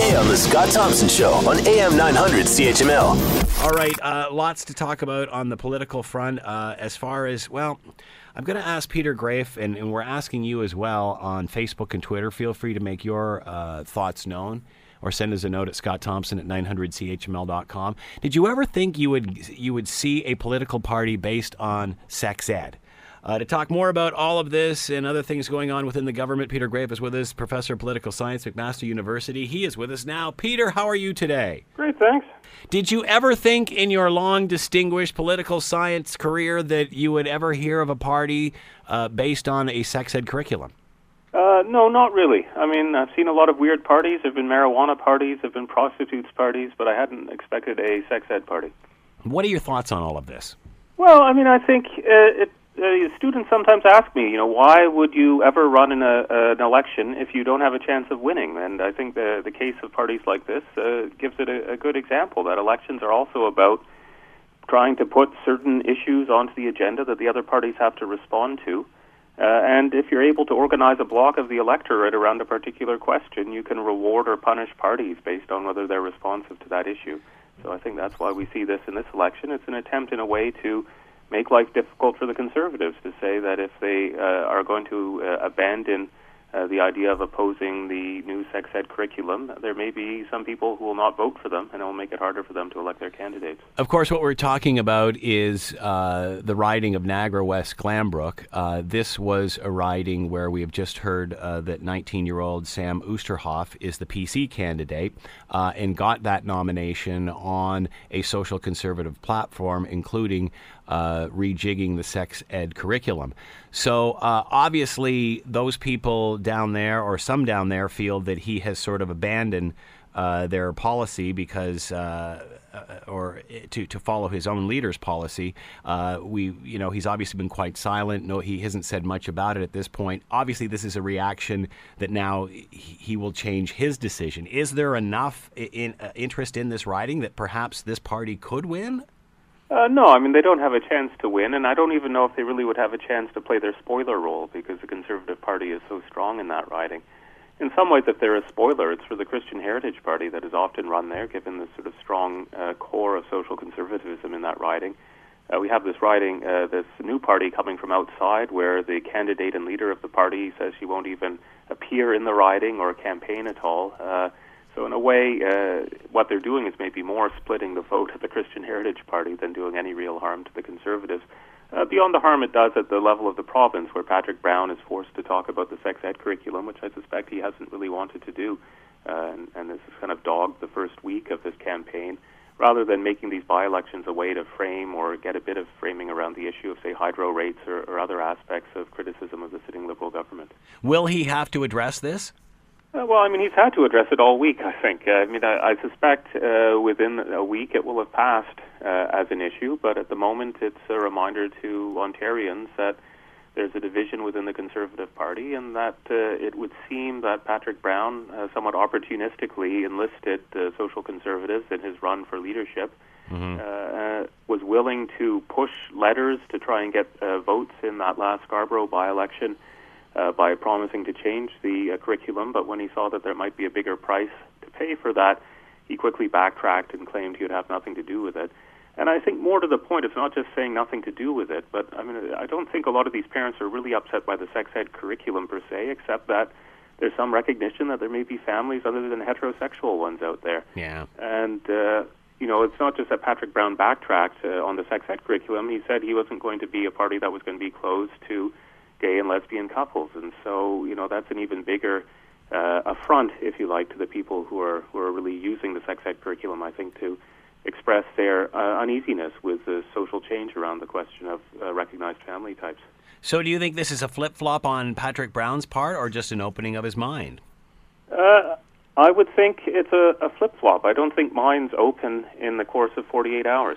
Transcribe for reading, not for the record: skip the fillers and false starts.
today on The Scott Thompson Show on AM 900 CHML. All right, lots to talk about on the political front as far as, well, I'm going to ask Peter Graefe, and we're asking you as well on Facebook and Twitter. Feel free to make your thoughts known or send us a note at scottthompson@900chml.com. Did you ever think you would see a political party based on sex ed? To talk more about all of this and other things going on within the government, Peter Graefe is with us, professor of political science, McMaster University. He is with us now. Peter, how are you today? Great, thanks. Did you ever think in your long, distinguished political science career that you would ever hear of a party based on a sex ed curriculum? No, not really. I mean, I've seen a lot of weird parties. There have been marijuana parties. There have been prostitutes parties, but I hadn't expected a sex ed party. What are your thoughts on all of this? Well, I mean, I think students sometimes ask me, you know, why would you ever run in an election if you don't have a chance of winning? And I think the case of parties like this gives it a good example that elections are also about trying to put certain issues onto the agenda that the other parties have to respond to. And if you're able to organize a block of the electorate around a particular question, you can reward or punish parties based on whether they're responsive to that issue. So I think that's why we see this in this election. It's an attempt in a way to make life difficult for the Conservatives, to say that if they are going to abandon the idea of opposing the new sex ed curriculum, there may be some people who will not vote for them, and it will make it harder for them to elect their candidates. Of course, what we're talking about is the riding of Niagara West-Glanbrook. This was a riding where we have just heard that 19-year-old Sam Oosterhoff is the PC candidate and got that nomination on a social conservative platform, including rejigging the sex ed curriculum. So obviously those people down there, or some down there, feel that he has sort of abandoned their policy because or to follow his own leader's policy. He's obviously been quite silent. No, he hasn't said much about it at this point. Obviously this is a reaction that now he will change his decision. Is there enough interest in this riding that perhaps this party could win? No, I mean, they don't have a chance to win, and I don't even know if they really would have a chance to play their spoiler role, because the Conservative Party is so strong in that riding. In some ways, if they're a spoiler, it's for the Christian Heritage Party that is often run there, given the sort of strong core of social conservatism in that riding. We have this riding, this new party coming from outside, where the candidate and leader of the party says she won't even appear in the riding or campaign at all. So in a way, what they're doing is maybe more splitting the vote of the Christian Heritage Party than doing any real harm to the Conservatives, beyond the harm it does at the level of the province, where Patrick Brown is forced to talk about the sex ed curriculum, which I suspect he hasn't really wanted to do. And this has kind of dogged the first week of this campaign, rather than making these by-elections a way to frame or get a bit of framing around the issue of, say, hydro rates or other aspects of criticism of the sitting Liberal government. Will he have to address this? Well, I mean, he's had to address it all week, I think. I mean, I suspect within a week it will have passed as an issue, but at the moment it's a reminder to Ontarians that there's a division within the Conservative Party, and that it would seem that Patrick Brown somewhat opportunistically enlisted social conservatives in his run for leadership, was willing to push letters to try and get votes in that last Scarborough by-election, by promising to change the curriculum, but when he saw that there might be a bigger price to pay for that, he quickly backtracked and claimed he would have nothing to do with it. And I think more to the point, it's not just saying nothing to do with it, but I mean, I don't think a lot of these parents are really upset by the sex ed curriculum per se, except that there's some recognition that there may be families other than heterosexual ones out there. Yeah. And it's not just that Patrick Brown backtracked on the sex ed curriculum. He said he wasn't going to be a party that was going to be closed to gay and lesbian couples, and so that's an even bigger affront, if you like, to the people who are really using the sex ed curriculum, I think, to express their uneasiness with the social change around the question of recognized family types. So do you think this is a flip-flop on Patrick Brown's part, or just an opening of his mind? I would think it's a flip-flop. I don't think minds open in the course of 48 hours.